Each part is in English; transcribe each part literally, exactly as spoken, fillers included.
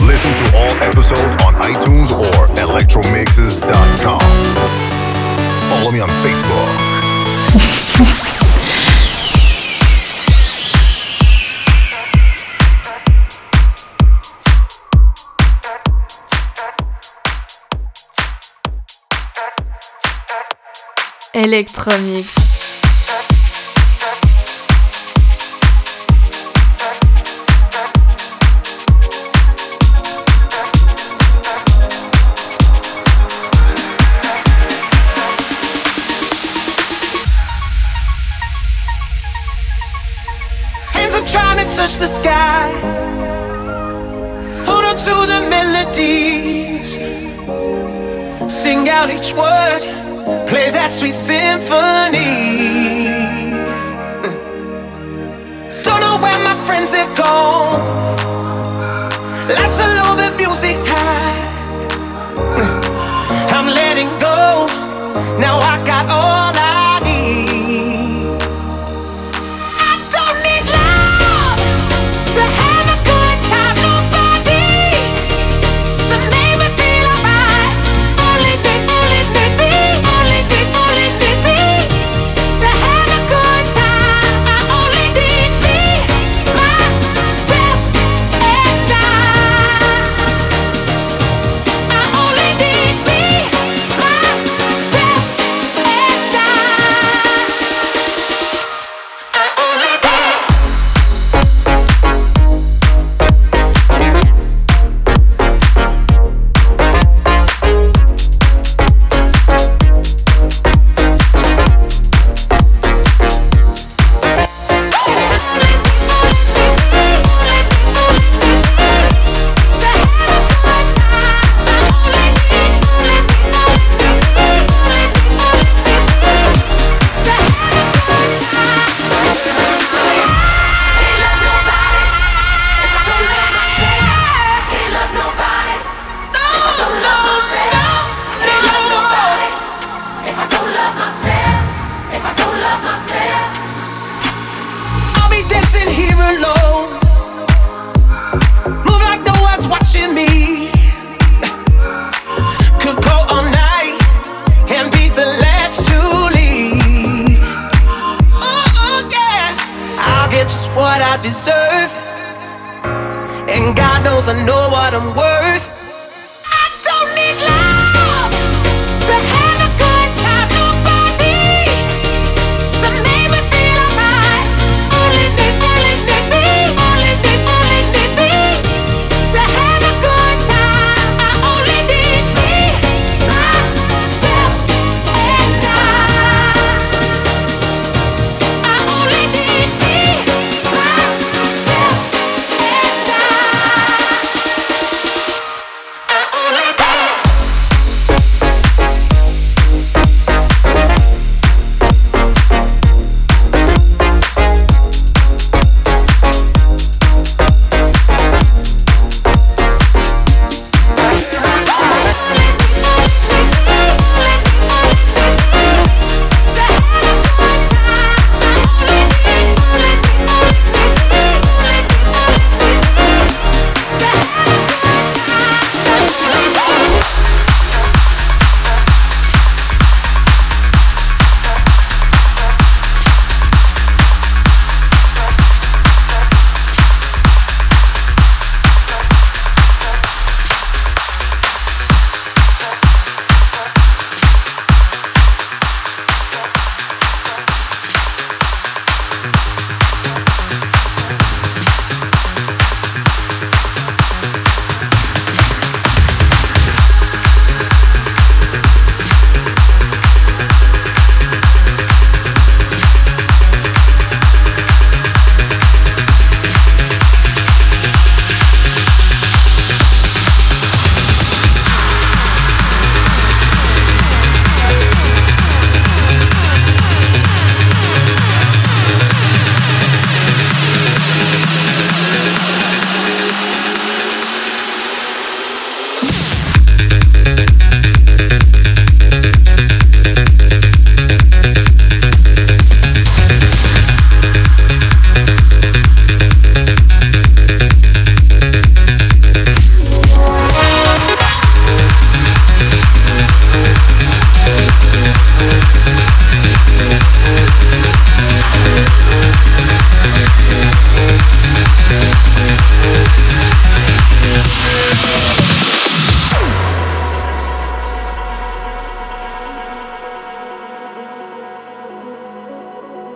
Listen to all episodes on iTunes or electromixes dot com. Follow me on Facebook. Electromix. Hands up trying to touch the sky, hold on to the melodies, sing out each word, play that sweet symphony. Don't know where my friends have gone, lights are low but music's high. I'm letting go, now I got all I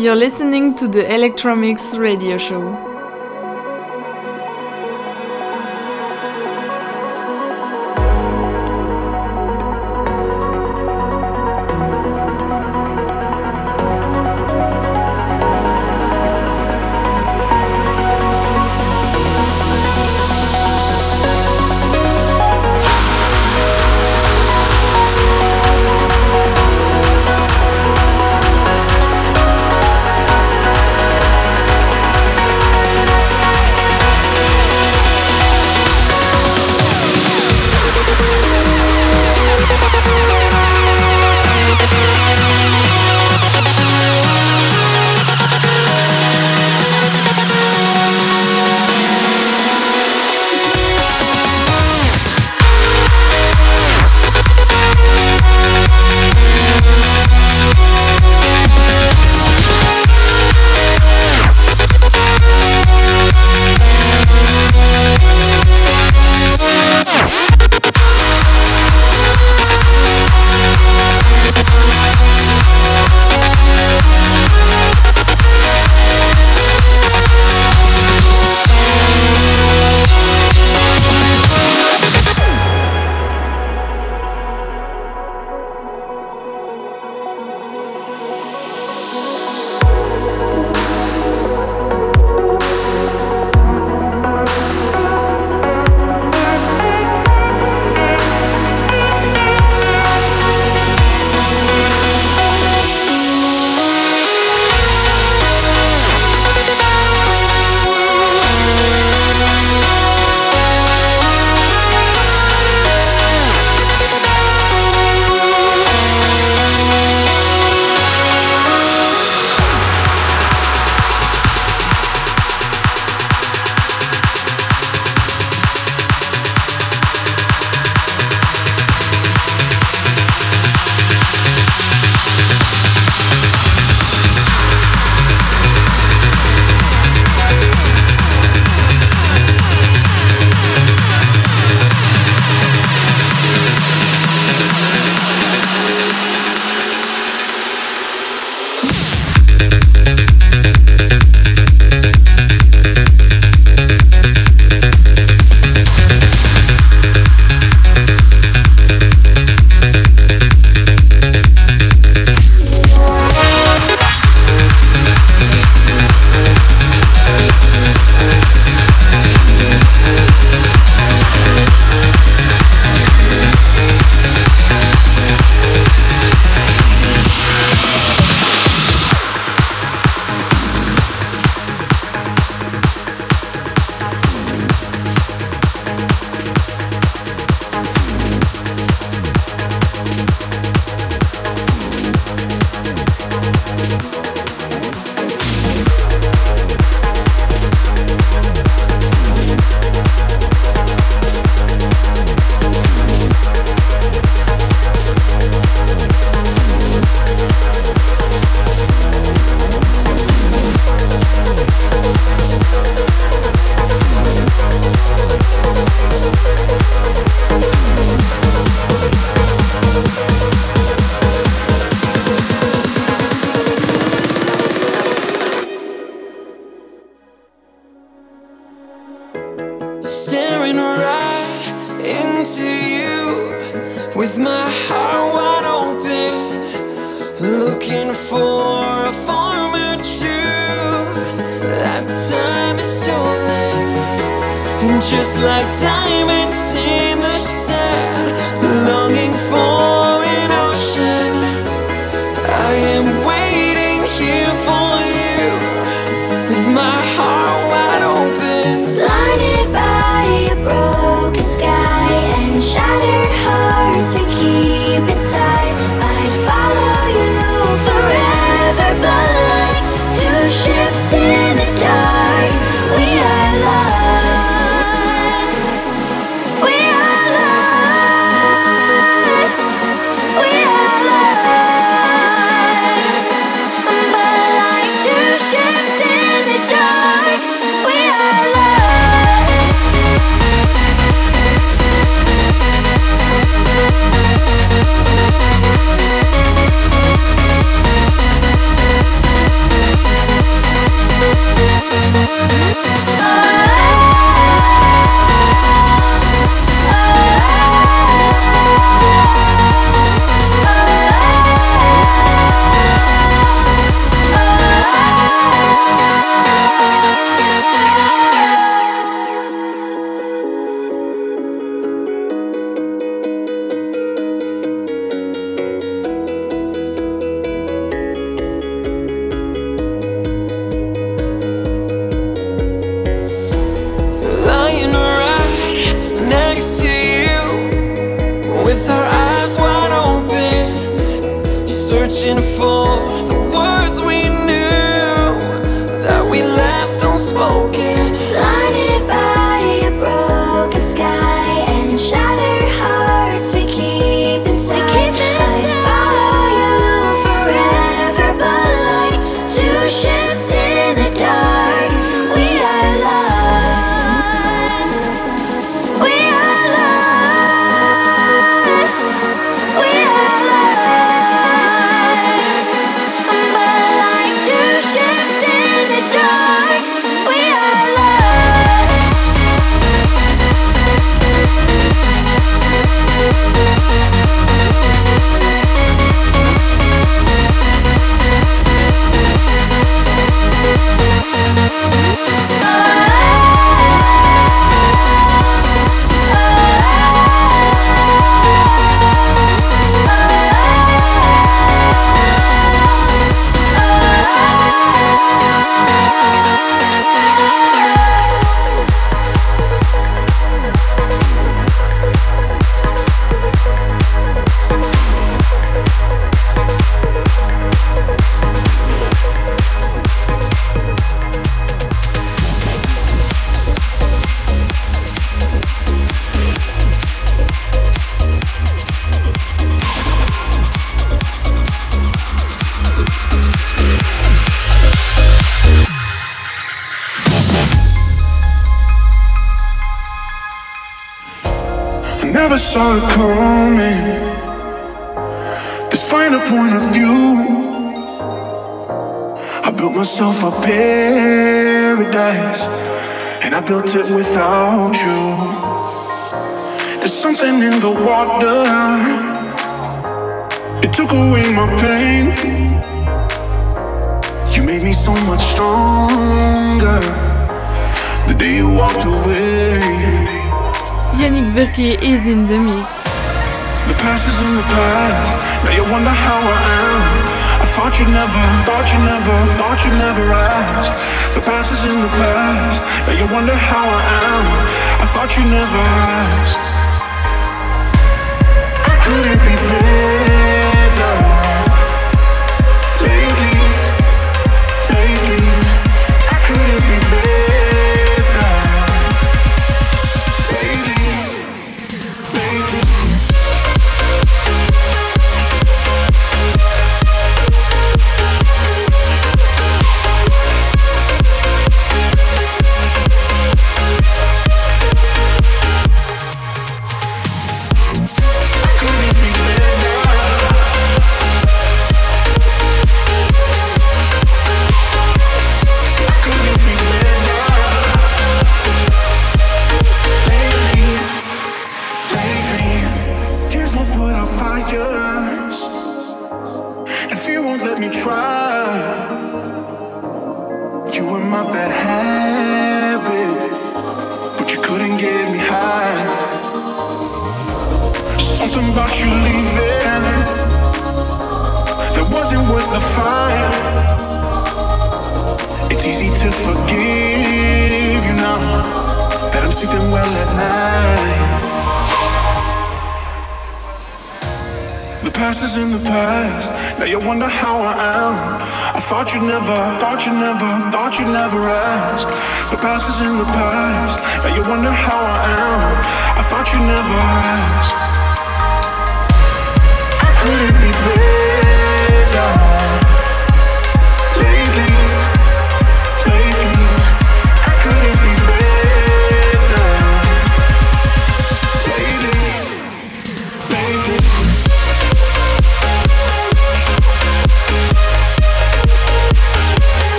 You're listening to the Electromix radio show.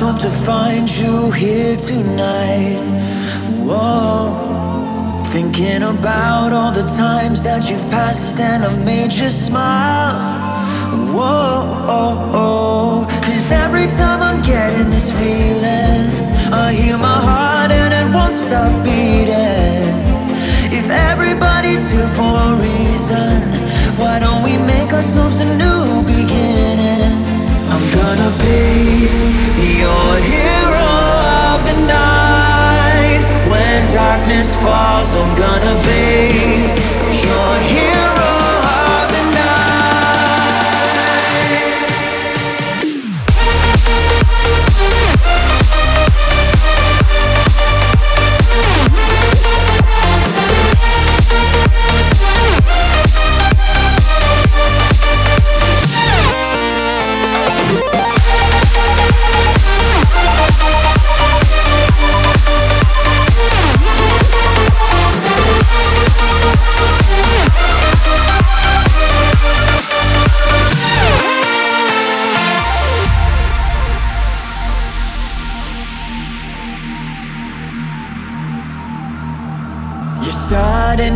Hope to find you here tonight. Whoa, thinking about all the times that you've passed and I've made you smile. Whoa, oh, oh. Cause every time I'm getting this feeling, I hear my heart and it won't stop beating. If everybody's here for a reason, why don't we make ourselves a new beginning? I'm gonna be your hero of the night. When darkness falls, I'm gonna be your hero of the night.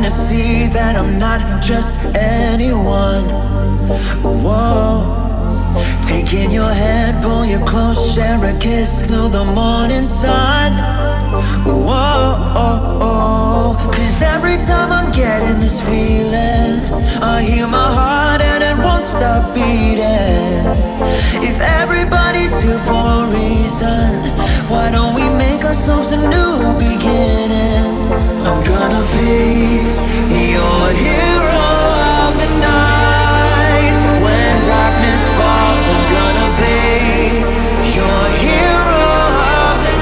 See that I'm not just anyone. Whoa. Taking your hand, pull you close, share a kiss till the morning sun. Whoa. Cause every time I'm getting this feeling, I hear my heart and it won't stop beating. If everybody's here for a reason, why don't we make ourselves a new beginning? I'm gonna be your hero of the night. When darkness falls, I'm gonna be your hero of the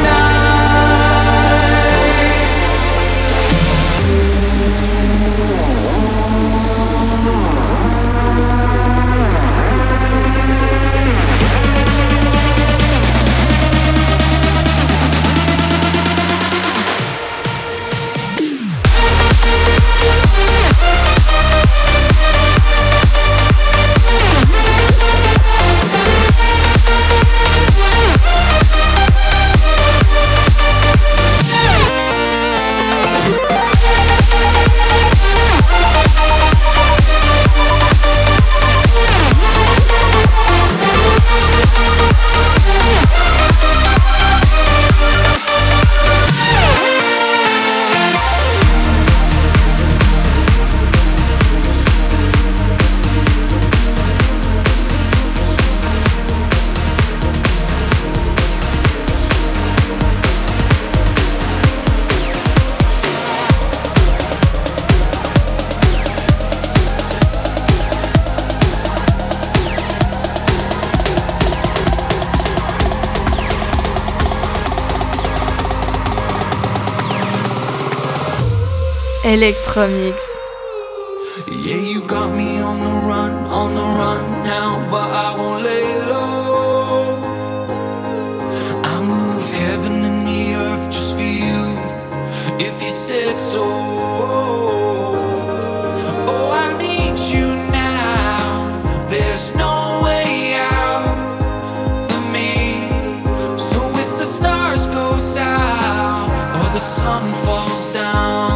Electromix. Yeah, you got me on the run, on the run now, but I won't lay low. I move heaven and the earth just for you, if you said so. Oh, I need you now, there's no way out for me. So if the stars go south, or the sun falls down,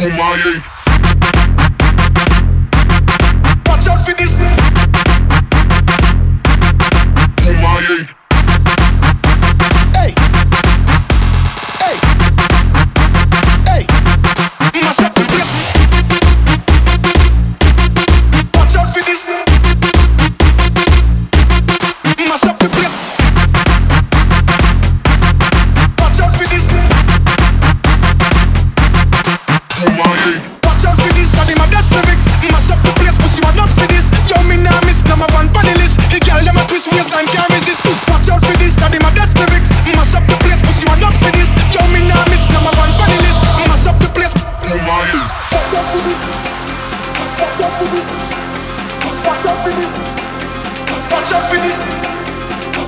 Kumaye. Watch out for this. Kumaye. Hey. Hey. Hey. Mash up the place. Watch out for this. Mash up the place. Watch out for this. Watch out for this, I did my best lyrics. Mash up the place, but she was not for this. Yo, me now miss, now my one panel list. The girl, them a twist waistline, can't resist. Watch out for this, I did my best lyrics. Mash up the place, but she was not for this. Yo, me now miss, now my one panel list. Mash up the place. Watch out for this. Watch out for this. Watch out for this.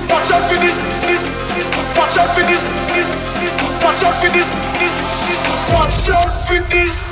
Watch out for this. Watch out for this. This. This. Watch out for this. This. This. Watch out for this. This. This. Watch out for this.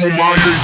Oh my. Watch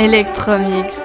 Electromix.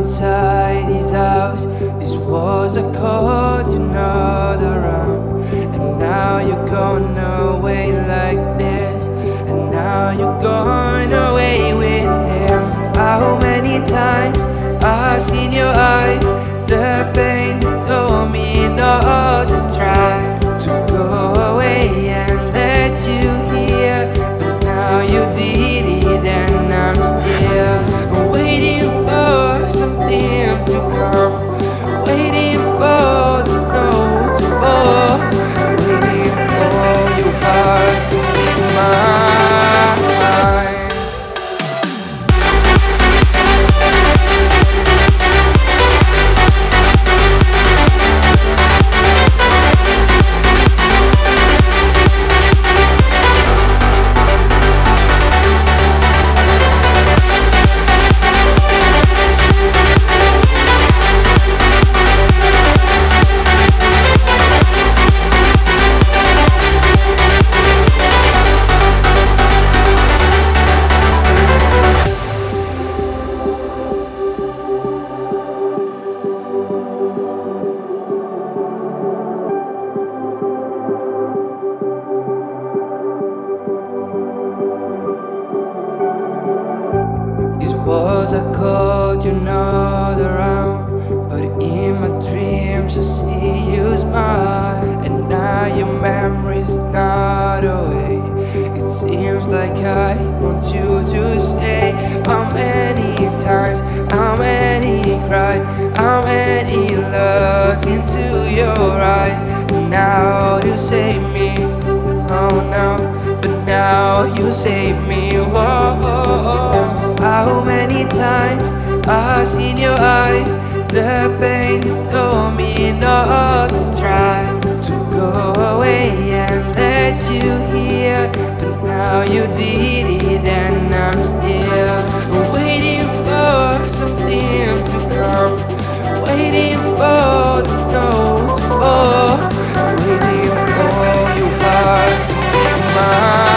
Inside his house, this was a cold, you know the round. And now you're going away like this, and now you're going away with him. How many times I've seen your eyes, the pain that told me not to try to go away and let you hear. But now you did it, and I'm still waiting for something to come, waiting for the snow to fall, waiting for your heart to be mine. Was I called you not around, but in my dreams I see you smile. And now your memory's not away. It seems like I want you to stay. How many times, how many cry, how many look into your eyes. And now you save me, oh no, but now you save me, whoa. How many times I've seen your eyes, the pain that told me not to try to go away and let you hear. But now you did it, and I'm still waiting for something to come, waiting for the snow to fall, waiting for your heart to be mine.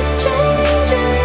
Changes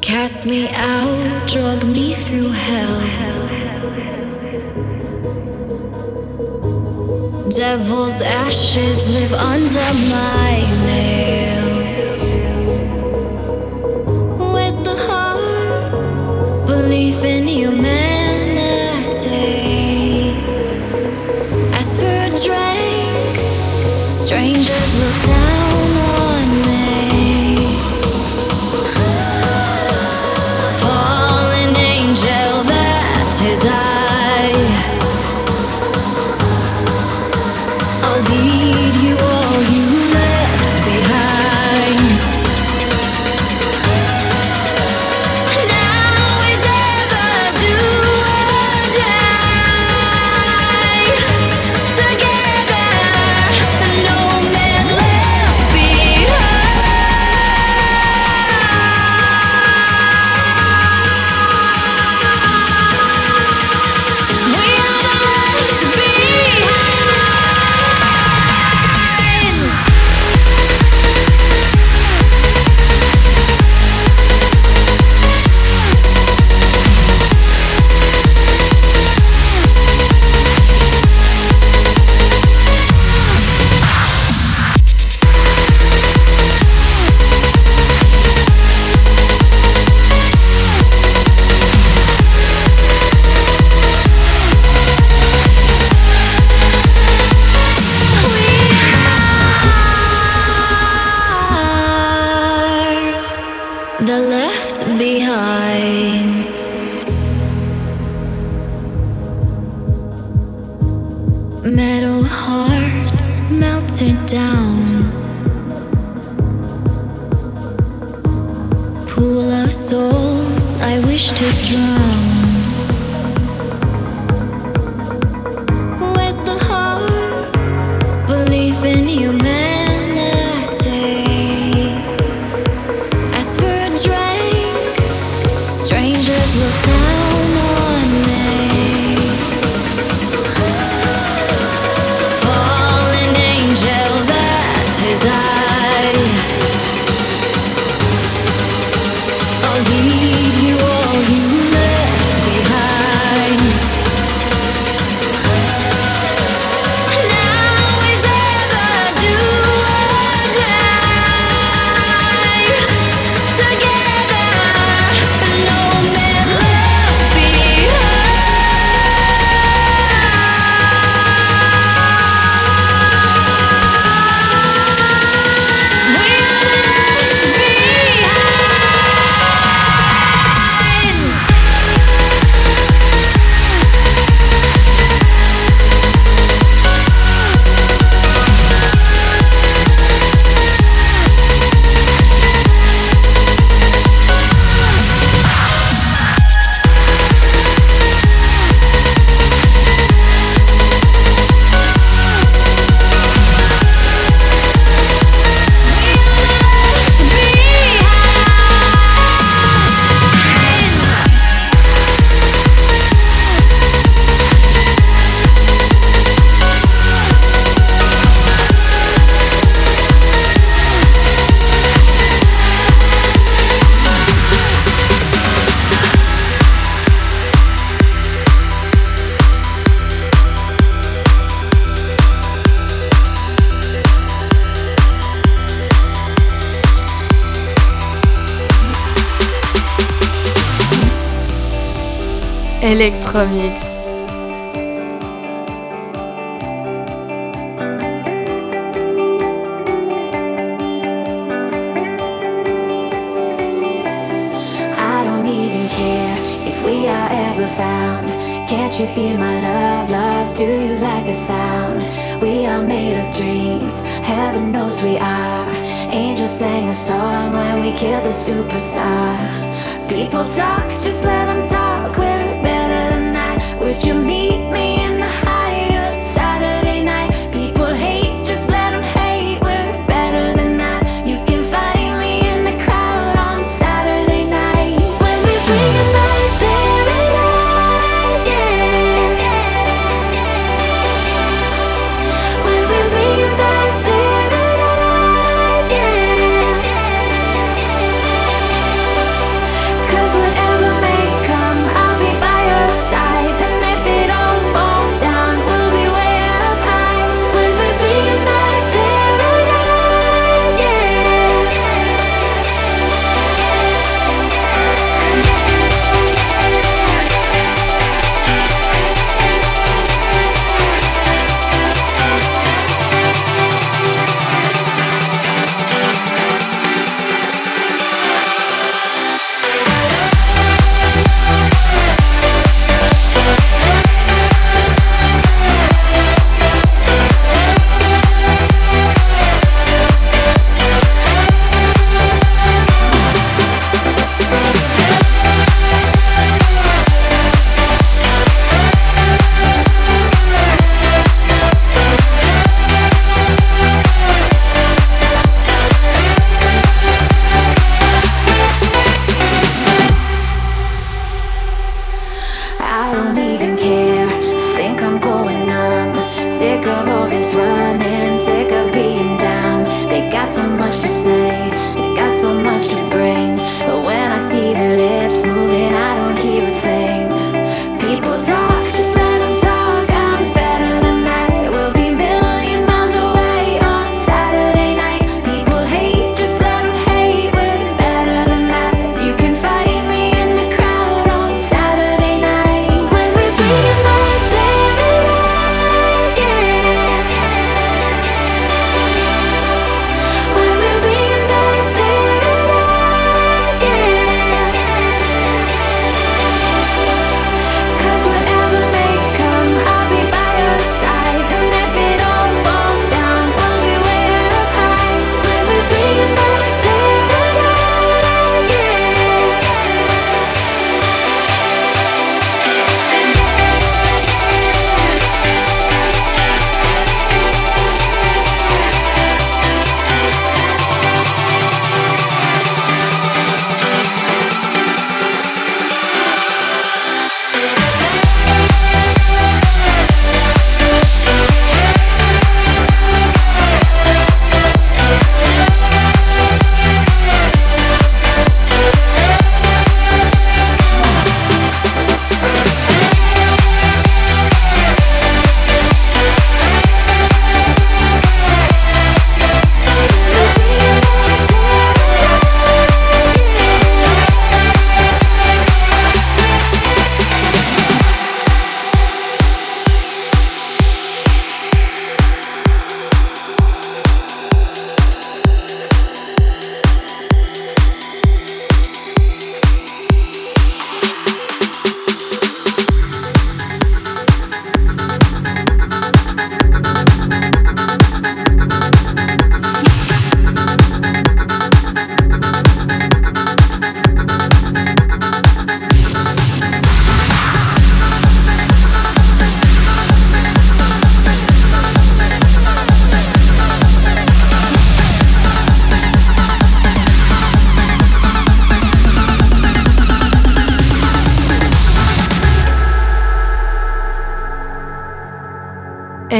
Cast me out, drug me through hell. Devil's ashes live under my nails. Where's the heart? Belief in humanity. Ask for a drink. Strangers look down. The left behind. Metal hearts melted down. Pool of souls I wish to drown. Where's the heart? Belief in humanity. Look down on me. Fallen angel, that is I. I'll lead you all you left behind. Now is ever do or die. Together, no. Electromix. I don't even care if we are ever found. Can't you feel my love, love? Do you like the sound? We are made of dreams, heaven knows we are. Angels sang a song when we killed the superstar. People talk, just let them talk. We're better than that. Would you meet me in the high of Saturday night? People hate, just let them hate. We're better than that. You can find me in the crowd on Saturday night. When we dream about paradise, yeah. When we dream about paradise, yeah.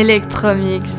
Electromix.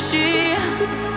she